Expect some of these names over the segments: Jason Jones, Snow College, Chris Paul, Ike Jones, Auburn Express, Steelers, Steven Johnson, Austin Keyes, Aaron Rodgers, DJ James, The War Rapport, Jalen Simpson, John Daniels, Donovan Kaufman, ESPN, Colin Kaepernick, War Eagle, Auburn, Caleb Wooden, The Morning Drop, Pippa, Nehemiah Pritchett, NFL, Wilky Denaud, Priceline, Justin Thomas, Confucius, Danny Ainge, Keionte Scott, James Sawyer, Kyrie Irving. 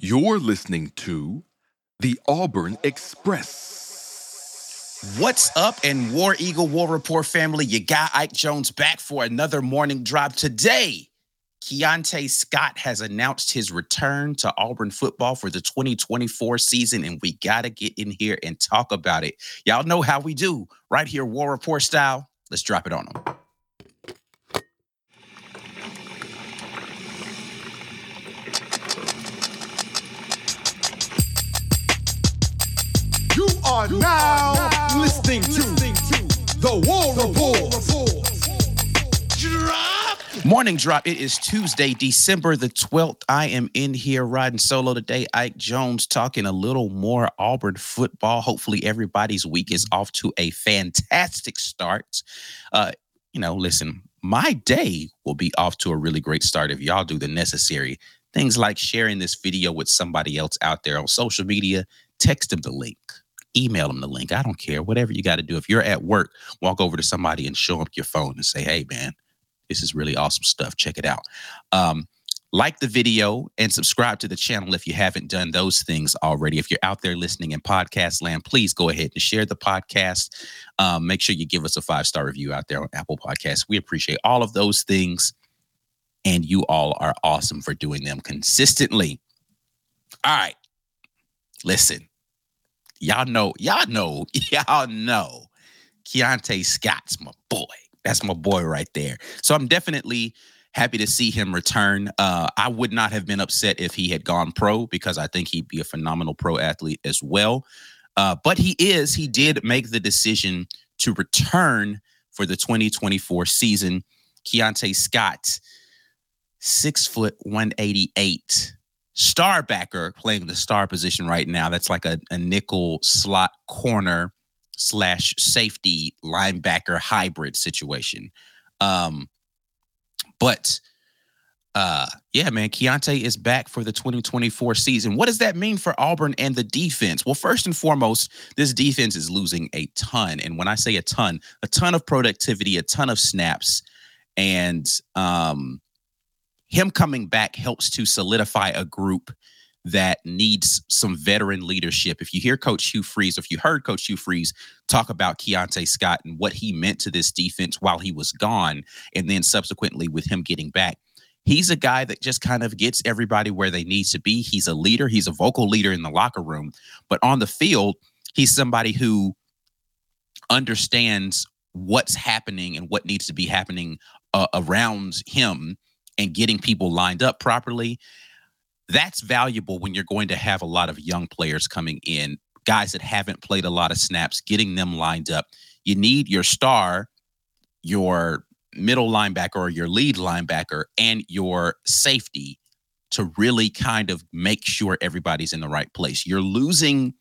You're listening to the Auburn Express. What's up, and War Eagle, War Rapport family? Your guy Ike Jones back for another morning drop. Today, Keionte Scott has announced his return to Auburn football for the 2024 season, and we got to get in here and talk about it. Y'all know how we do. Right here, War Rapport style. Let's drop it on them. You are now listening to The War Rapport. Morning Drop. It is Tuesday, December the 12th. I am in here riding solo today. Ike Jones talking a little more Auburn football. Hopefully everybody's week is off to a fantastic start. Listen, my day will be off to a really great start if y'all do the necessary things like sharing this video with somebody else out there on social media. Text them the link. Email them the link. I don't care. Whatever you got to do. If you're at work, walk over to somebody and show them your phone and say, hey, man, this is really awesome stuff. Check it out. Like the video and subscribe to the channel if you haven't done those things already. If you're out there listening in podcast land, please go ahead and share the podcast. Make sure you give us a 5-star review out there on Apple Podcasts. We appreciate all of those things. And you all are awesome for doing them consistently. All right. Listen. Y'all know. Keionte Scott's my boy. That's my boy right there. So I'm definitely happy to see him return. I would not have been upset if he had gone pro, because I think he'd be a phenomenal pro athlete as well. But he did make the decision to return for the 2024 season. Keionte Scott, 6 foot 188. Star backer, playing the star position right now. That's like a nickel slot corner / safety linebacker hybrid situation. Keionte is back for the 2024 season. What does that mean for Auburn and the defense? Well, first and foremost, this defense is losing a ton. And when I say a ton of productivity, a ton of snaps, and him coming back helps to solidify a group that needs some veteran leadership. If you hear Coach Hugh Freeze, if you heard Coach Hugh Freeze talk about Keionte Scott and what he meant to this defense while he was gone, and then subsequently with him getting back, he's a guy that just kind of gets everybody where they need to be. He's a leader. He's a vocal leader in the locker room. But on the field, he's somebody who understands what's happening and what needs to be happening around him, and getting people lined up properly. That's valuable when you're going to have a lot of young players coming in, guys that haven't played a lot of snaps, getting them lined up. You need your star, your middle linebacker or your lead linebacker, and your safety to really kind of make sure everybody's in the right place. You're losing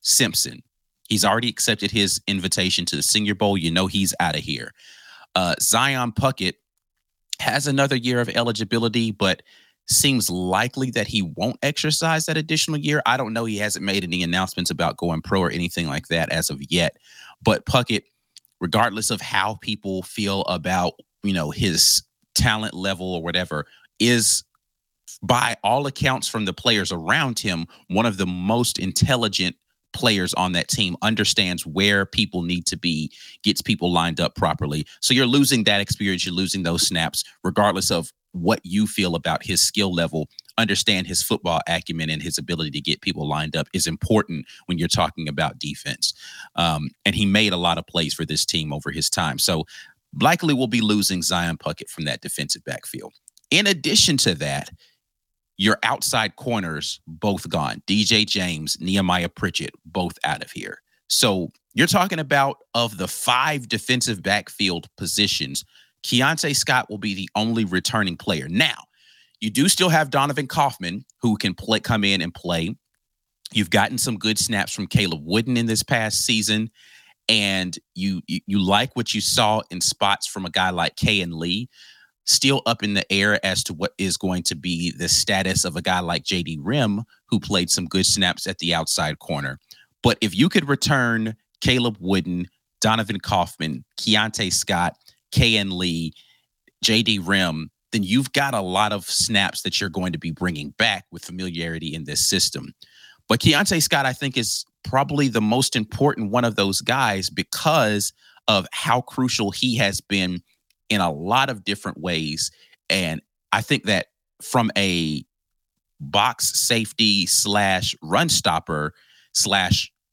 Simpson. He's already accepted his invitation to the Senior Bowl. You know he's out of here. Zion Puckett has another year of eligibility, but seems likely that he won't exercise that additional year. I don't know. He hasn't made any announcements about going pro or anything like that as of yet. But Puckett, regardless of how people feel about, his talent level or whatever, is by all accounts from the players around him, one of the most intelligent players on that team, understands where people need to be, gets people lined up properly. So you're losing that experience. You're losing those snaps, regardless of what you feel about his skill level. understand his football acumen and his ability to get people lined up is important when you're talking about defense. And he made a lot of plays for this team over his time. So likely we'll be losing Zion Puckett from that defensive backfield. In addition to that, your outside corners, both gone. DJ James, Nehemiah Pritchett, both out of here. So you're talking about, of the five defensive backfield positions, Keionte Scott will be the only returning player. Now, you do still have Donovan Kaufman, who can play, come in and play. You've gotten some good snaps from Caleb Wooden in this past season, and you like what you saw in spots from a guy like Kayin Lee. Still up in the air as to what is going to be the status of a guy like J.D. Rim, who played some good snaps at the outside corner. But if you could return Caleb Wooden, Donovan Kaufman, Keionte Scott, Kayin Lee, J.D. Rim, then you've got a lot of snaps that you're going to be bringing back with familiarity in this system. But Keionte Scott, I think, is probably the most important one of those guys because of how crucial he has been in a lot of different ways. And I think that from a box safety / run stopper /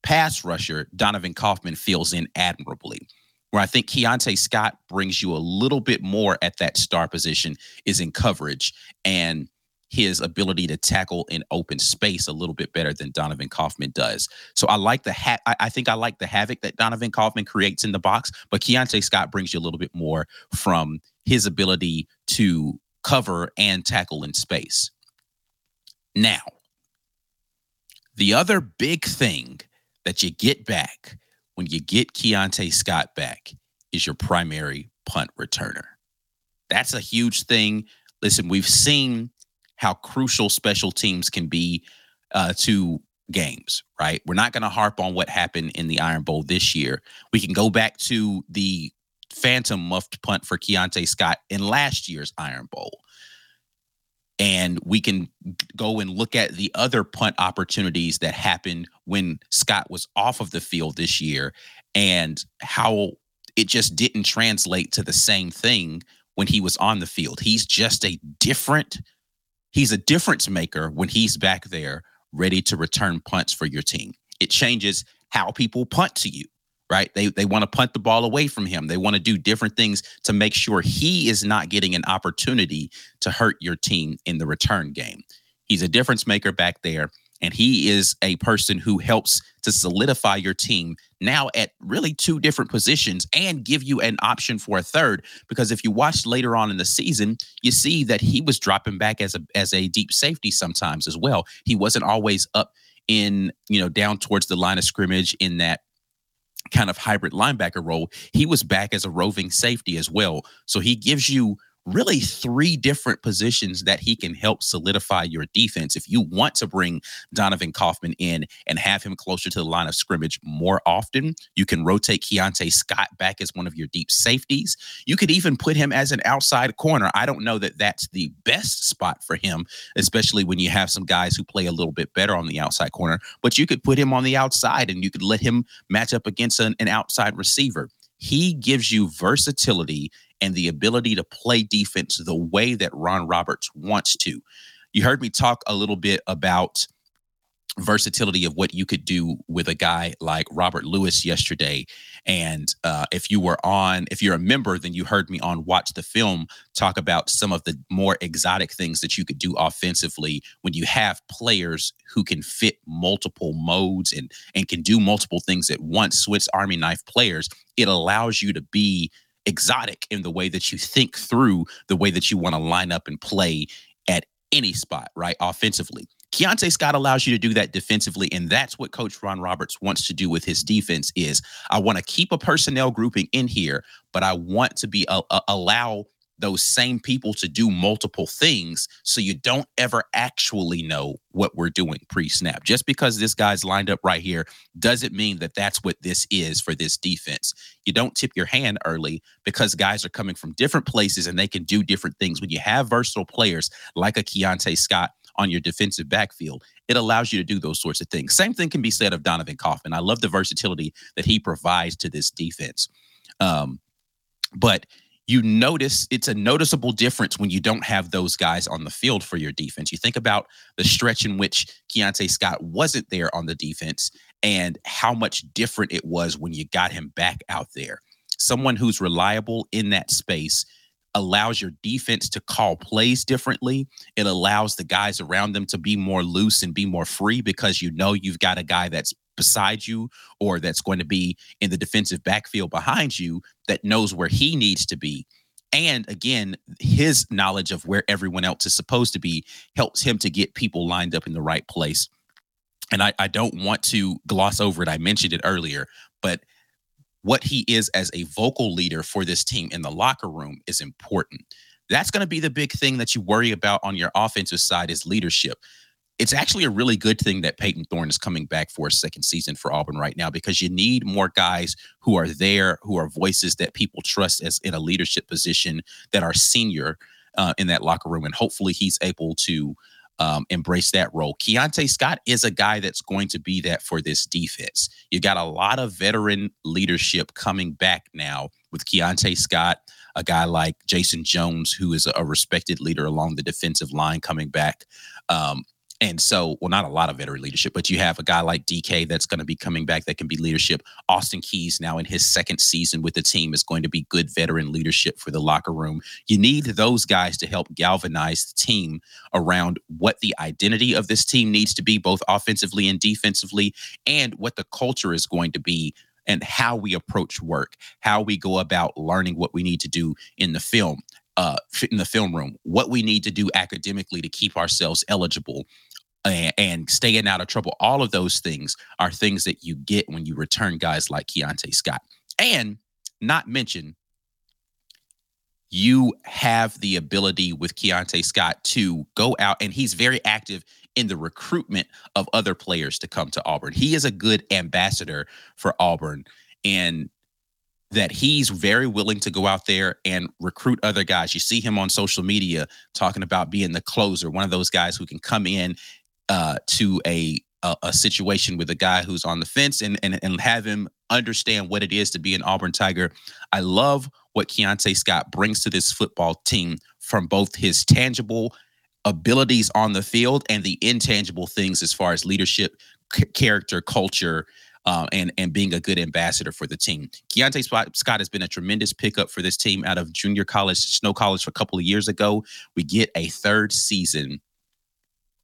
pass rusher, Donovan Kaufman fills in admirably. Where I think Keionte Scott brings you a little bit more at that star position is in coverage and his ability to tackle in open space a little bit better than Donovan Kaufman does. So I like the I think I like the havoc that Donovan Kaufman creates in the box, but Keionte Scott brings you a little bit more from his ability to cover and tackle in space. Now, the other big thing that you get back when you get Keionte Scott back is your primary punt returner. That's a huge thing. Listen, we've seen how crucial special teams can be to games, right? We're not going to harp on what happened in the Iron Bowl this year. We can go back to the phantom muffed punt for Keionte Scott in last year's Iron Bowl. And we can go and look at the other punt opportunities that happened when Scott was off of the field this year and how it just didn't translate to the same thing when he was on the field. He's just he's a difference maker when he's back there ready to return punts for your team. It changes how people punt to you, right? They want to punt the ball away from him. They want to do different things to make sure he is not getting an opportunity to hurt your team in the return game. He's a difference maker back there, and he is a person who helps to solidify your team now at really two different positions and give you an option for a third, because if you watch later on in the season, you see that he was dropping back as a deep safety sometimes as well. He wasn't always up in, down towards the line of scrimmage in that kind of hybrid linebacker role. He was back as a roving safety as well. So he gives you really three different positions that he can help solidify your defense. If you want to bring Donovan Kaufman in and have him closer to the line of scrimmage more often, you can rotate Keionte Scott back as one of your deep safeties. You could even put him as an outside corner. I don't know that that's the best spot for him, especially when you have some guys who play a little bit better on the outside corner, but you could put him on the outside and you could let him match up against an outside receiver. He gives you versatility and the ability to play defense the way that Ron Roberts wants to. You heard me talk a little bit about versatility of what you could do with a guy like Robert Lewis yesterday. And if you're a member, then you heard me on Watch the Film talk about some of the more exotic things that you could do offensively when you have players who can fit multiple modes and can do multiple things at once. Swiss Army knife players, it allows you to be exotic in the way that you think through the way that you want to line up and play at any spot, right? Offensively. Keionte Scott allows you to do that defensively, and that's what Coach Ron Roberts wants to do with his defense is, I want to keep a personnel grouping in here, but I want to be allow those same people to do multiple things so you don't ever actually know what we're doing pre-snap. Just because this guy's lined up right here doesn't mean that that's what this is for this defense. You don't tip your hand early because guys are coming from different places and they can do different things. When you have versatile players like a Keionte Scott on your defensive backfield, it allows you to do those sorts of things. Same thing can be said of Donovan Kaufman. I love the versatility that he provides to this defense. But you notice it's a noticeable difference when you don't have those guys on the field for your defense. You think about the stretch in which Keionte Scott wasn't there on the defense and how much different it was when you got him back out there. Someone who's reliable in that space allows your defense to call plays differently. It allows the guys around them to be more loose and be more free because you know you've got a guy that's beside you or that's going to be in the defensive backfield behind you that knows where he needs to be. And again, his knowledge of where everyone else is supposed to be helps him to get people lined up in the right place. And I don't want to gloss over it. I mentioned it earlier, but what he is as a vocal leader for this team in the locker room is important. That's going to be the big thing that you worry about on your offensive side is leadership. It's actually a really good thing that Peyton Thorne is coming back for a second season for Auburn right now, because you need more guys who are there, who are voices that people trust as in a leadership position that are senior in that locker room. And hopefully he's able to embrace that role. Keionte Scott is a guy that's going to be that for this defense. You got a lot of veteran leadership coming back now with Keionte Scott, a guy like Jason Jones, who is a respected leader along the defensive line coming back. And so, well, not a lot of veteran leadership, but you have a guy like DK that's going to be coming back that can be leadership. Austin Keyes, now in his second season with the team, is going to be good veteran leadership for the locker room. You need those guys to help galvanize the team around what the identity of this team needs to be, both offensively and defensively, and what the culture is going to be and how we approach work, how we go about learning what we need to do in the film. In the film room, what we need to do academically to keep ourselves eligible and staying out of trouble. All of those things are things that you get when you return guys like Keionte Scott. And not mention, you have the ability with Keionte Scott to go out, and he's very active in the recruitment of other players to come to Auburn. He is a good ambassador for Auburn, and that he's very willing to go out there and recruit other guys. You see him on social media talking about being the closer, one of those guys who can come in to a situation with a guy who's on the fence and have him understand what it is to be an Auburn Tiger. I love what Keionte Scott brings to this football team from both his tangible abilities on the field and the intangible things as far as leadership, character, culture, and being a good ambassador for the team. Keionte Scott has been a tremendous pickup for this team out of junior college, Snow College, a couple of years ago. We get a third season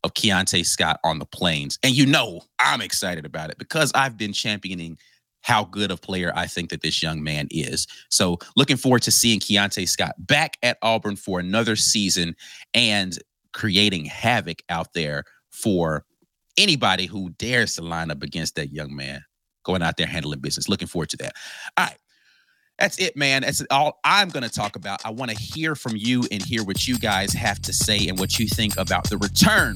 of Keionte Scott on the Plains. And you know, I'm excited about it because I've been championing how good of player I think that this young man is. So looking forward to seeing Keionte Scott back at Auburn for another season and creating havoc out there for anybody who dares to line up against that young man. Going out there handling business. Looking forward to that. All right. That's it, man. That's all I'm going to talk about. I want to hear from you and hear what you guys have to say and what you think about the return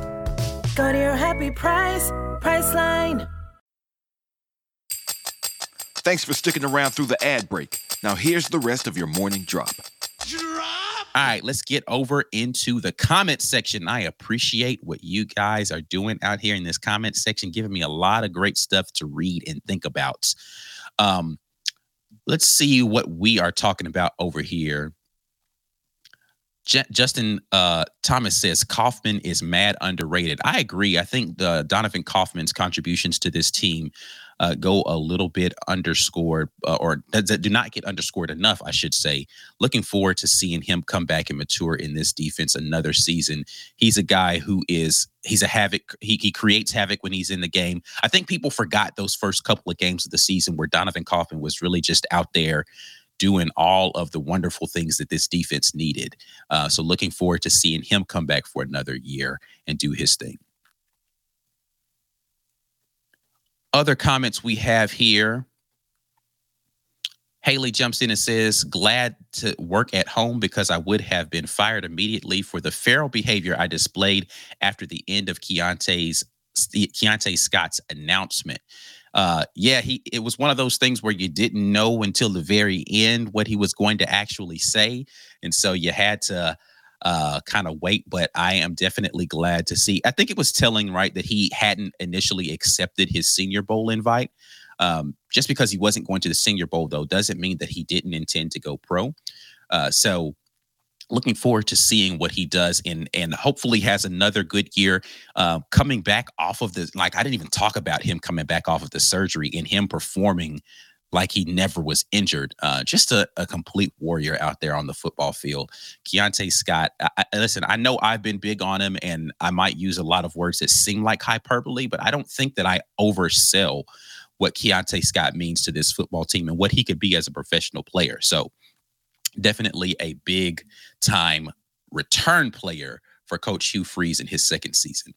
Go to your happy price, Priceline. Thanks for sticking around through the ad break. Now here's the rest of your morning drop. All right, let's get over into the comment section. I appreciate what you guys are doing out here in this comment section, giving me a lot of great stuff to read and think about. Let's see what we are talking about over here. Justin Thomas says Kaufman is mad underrated. I agree. I think the Donovan Kaufman's contributions to this team go a little bit underscored or that do not get underscored enough, I should say. Looking forward to seeing him come back and mature in this defense another season. He's a guy who is he's a havoc. He creates havoc when he's in the game. I think people forgot those first couple of games of the season where Donovan Kaufman was really just out there doing all of the wonderful things that this defense needed. So looking forward to seeing him come back for another year and do his thing. Other comments we have here. Haley jumps in and says, glad to work at home because I would have been fired immediately for the feral behavior I displayed after the end of Keionte Scott's announcement. It was one of those things where you didn't know until the very end what he was going to actually say. And so you had to kind of wait, but I am definitely glad to see. I think it was telling, right, that he hadn't initially accepted his Senior Bowl invite. Just because he wasn't going to the Senior Bowl, though, doesn't mean that he didn't intend to go pro. So looking forward to seeing what he does and hopefully has another good year coming back off of the, like, I didn't even talk about him coming back off of the surgery and him performing like he never was injured. Just a complete warrior out there on the football field. Keionte Scott, listen, I know I've been big on him and I might use a lot of words that seem like hyperbole, but I don't think that I oversell what Keionte Scott means to this football team and what he could be as a professional player. So definitely a big time return player for Coach Hugh Freeze in his second season.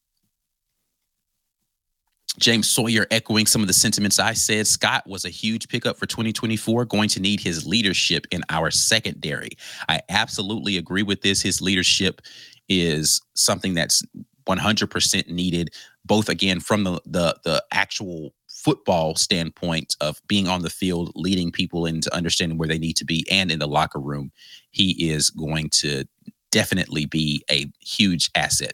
James Sawyer echoing some of the sentiments I said. Scott was a huge pickup for 2024, going to need his leadership in our secondary. I absolutely agree with this. His leadership is something that's 100% needed, both again from the actual football standpoint of being on the field, leading people into understanding where they need to be, and in the locker room. He is going to definitely be a huge asset.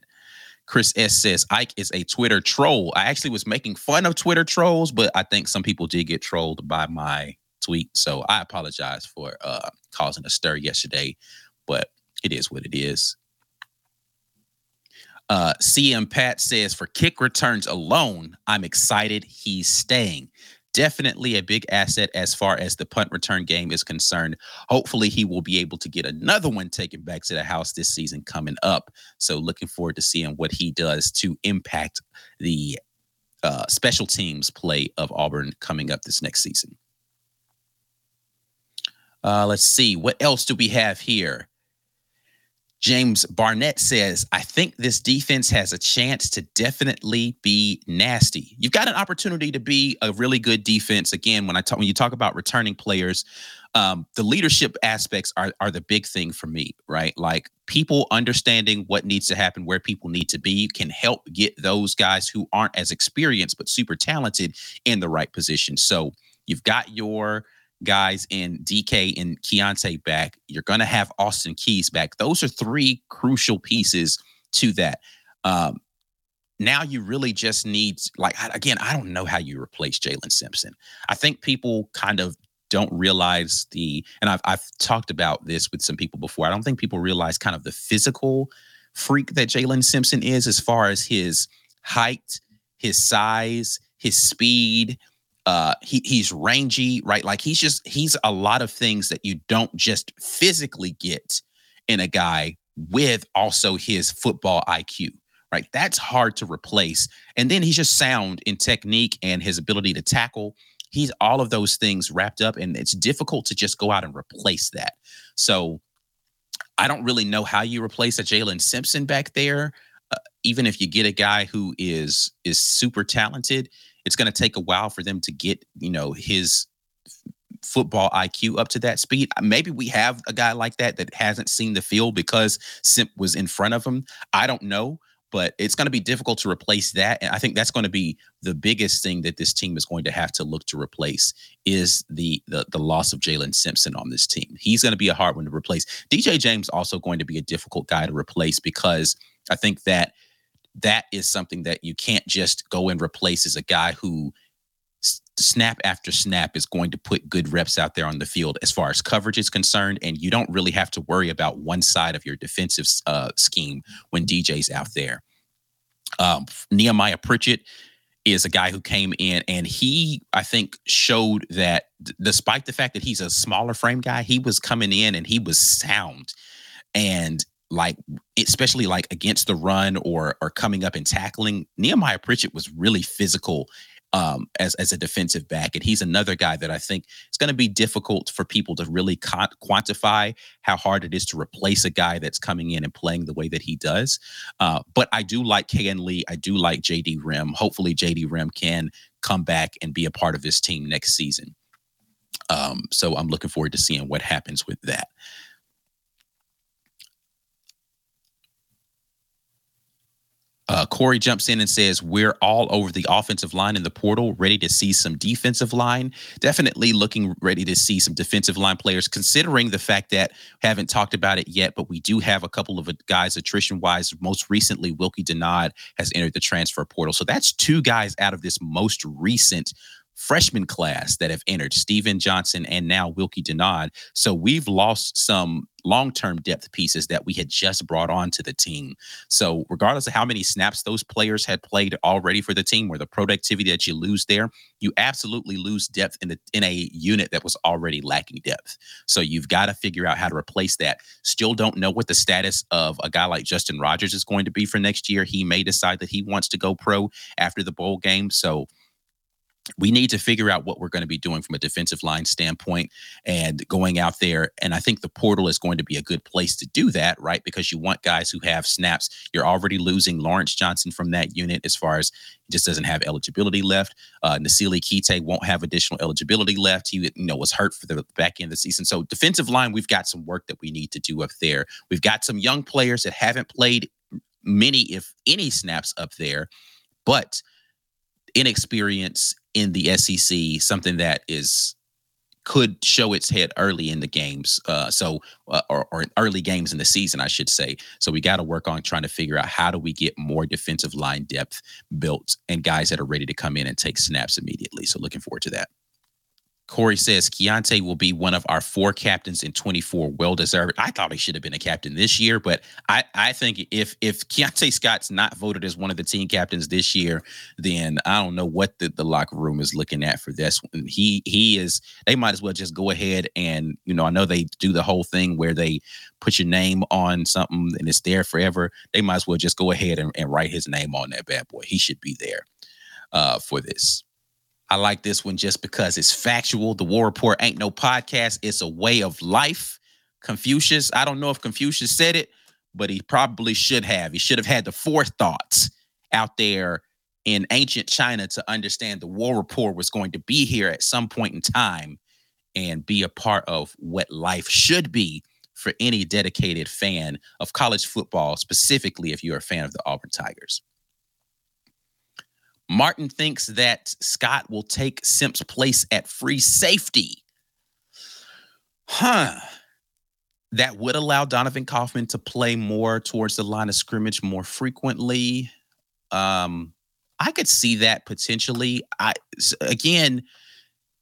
Chris S. says, Ike is a Twitter troll. I actually was making fun of Twitter trolls, but I think some people did get trolled by my tweet. So I apologize for causing a stir yesterday, but it is what it is. CM Pat says, for kick returns alone, I'm excited he's staying. Definitely a big asset as far as the punt return game is concerned. Hopefully he will be able to get another one taken back to the house this season coming up. So looking forward to seeing what he does to impact the special teams play of Auburn coming up this next season. Let's see. What else do we have here? James Barnett says, I think this defense has a chance to definitely be nasty. You've got an opportunity to be a really good defense. Again, when you talk about returning players, the leadership aspects are the big thing for me, right? Like, people understanding what needs to happen, where people need to be, can help get those guys who aren't as experienced but super talented in the right position. So you've got your guys in DK and Keionte back. You're going to have Austin Keyes back. Those are three crucial pieces to that. Now you really just need, like, again, I don't know how you replace Jalen Simpson. I think people kind of don't realize and I've talked about this with some people before. I don't think people realize kind of the physical freak that Jalen Simpson is as far as his height, his size, his speed. He's rangy, right? Like, he's a lot of things that you don't just physically get in a guy with also his football IQ, right? That's hard to replace. And then he's just sound in technique and his ability to tackle. He's all of those things wrapped up, and it's difficult to just go out and replace that. So I don't really know how you replace a Jalen Simpson back there. Even if you get a guy who is super talented, it's going to take a while for them to get, his football IQ up to that speed. Maybe we have a guy like that hasn't seen the field because Simp was in front of him. I don't know, but it's going to be difficult to replace that. And I think that's going to be the biggest thing that this team is going to have to look to replace is the loss of Jalen Simpson on this team. He's going to be a hard one to replace. DJ James also going to be a difficult guy to replace because I think that is something that you can't just go and replace as a guy who snap after snap is going to put good reps out there on the field as far as coverage is concerned. And you don't really have to worry about one side of your defensive scheme when DJ's out there. Nehemiah Pritchett is a guy who came in and he, I think, showed that despite the fact that he's a smaller frame guy, he was coming in and he was sound. And like, especially like against the run or coming up and tackling, Nehemiah Pritchett was really physical as a defensive back. And he's another guy that I think it's going to be difficult for people to really quantify how hard it is to replace a guy that's coming in and playing the way that he does. But I do like Kayin Lee. I do like J.D. Rim. Hopefully J.D. Rim can come back and be a part of this team next season. So I'm looking forward to seeing what happens with that. Corey jumps in and says, we're all over the offensive line in the portal, ready to see some defensive line. Definitely looking ready to see some defensive line players, considering the fact that haven't talked about it yet, but we do have a couple of guys attrition-wise. Most recently, Wilky Denaud has entered the transfer portal. So that's two guys out of this most recent freshman class that have entered, Steven Johnson and now Wilky Denaud. So we've lost some long-term depth pieces that we had just brought on to the team. So regardless of how many snaps those players had played already for the team or the productivity that you lose there, you absolutely lose depth in a unit that was already lacking depth. So you've got to figure out how to replace that. Still don't know what the status of a guy like Justin Rogers is going to be for next year. He may decide that he wants to go pro after the bowl game. So we need to figure out what we're going to be doing from a defensive line standpoint and going out there. And I think the portal is going to be a good place to do that, right? Because you want guys who have snaps. You're already losing Lawrence Johnson from that unit as far as he just doesn't have eligibility left. Nasili Keita won't have additional eligibility left. He was hurt for the back end of the season. So defensive line, we've got some work that we need to do up there. We've got some young players that haven't played many, if any, snaps up there, but inexperience in the SEC, something that could show its head early in the games. Or early games in the season, I should say. So we got to work on trying to figure out how do we get more defensive line depth built and guys that are ready to come in and take snaps immediately. So looking forward to that. Corey says Keionte will be one of our four captains in 24. Well-deserved. I thought he should have been a captain this year, but I think if Keionte Scott's not voted as one of the team captains this year, then I don't know what the locker room is looking at for this one. He is, they might as well just go ahead and, I know they do the whole thing where they put your name on something and it's there forever. They might as well just go ahead and write his name on that bad boy. He should be there for this. I like this one just because it's factual. The War Report ain't no podcast. It's a way of life. Confucius, I don't know if Confucius said it, but he probably should have. He should have had the forethought out there in ancient China to understand the War Report was going to be here at some point in time and be a part of what life should be for any dedicated fan of college football, specifically if you're a fan of the Auburn Tigers. Martin thinks that Scott will take Simp's place at free safety. That would allow Donovan Kaufman to play more towards the line of scrimmage more frequently. I could see that potentially.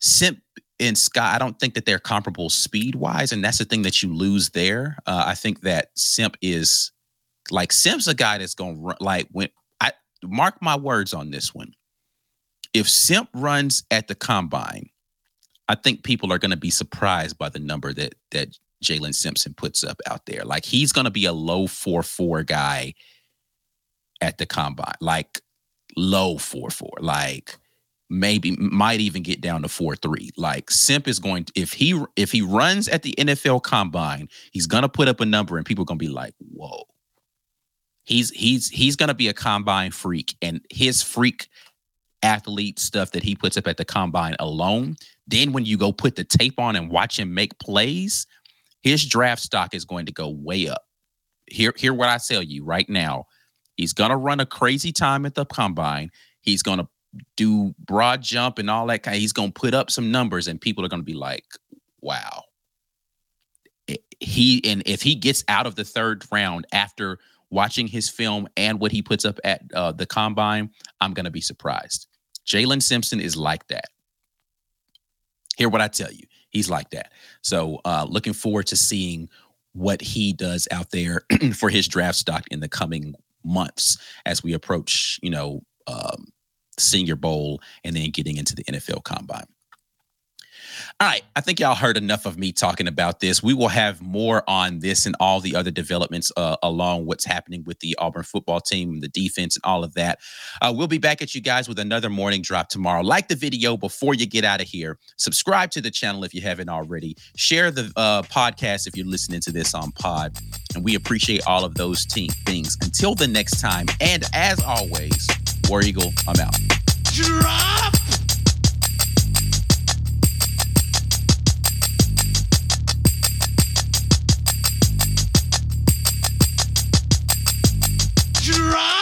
Simp and Scott, I don't think that they're comparable speed-wise, and that's the thing that you lose there. I think that Simp's a guy that's going to run, mark my words on this one. If Simp runs at the combine, I think people are going to be surprised by the number that Jalen Simpson puts up out there. Like, he's going to be a low 4.4 guy at the combine, like low 4.4, like maybe might even get down to 4.3. Like, Simp is going, if he runs at the NFL combine, he's going to put up a number and people are going to be like, whoa. He's going to be a combine freak, and his freak athlete stuff that he puts up at the combine alone. Then when you go put the tape on and watch him make plays, his draft stock is going to go way up. Hear what I tell you right now. He's going to run a crazy time at the combine. He's going to do broad jump and all that kind. He's going to put up some numbers and people are going to be like, wow. And if he gets out of the third round after watching his film and what he puts up at the combine, I'm going to be surprised. Jalen Simpson is like that. Hear what I tell you. He's like that. So looking forward to seeing what he does out there for his draft stock in the coming months as we approach, you know, Senior Bowl and then getting into the NFL Combine. All right. I think y'all heard enough of me talking about this. We will have more on this and all the other developments along what's happening with the Auburn football team, the defense, and all of that. We'll be back at you guys with another Morning Drop tomorrow. Like the video before you get out of here. Subscribe to the channel if you haven't already. Share the podcast if you're listening to this on Pod. And we appreciate all of those things. Until the next time, and as always, War Eagle, I'm out. Drop! Drop!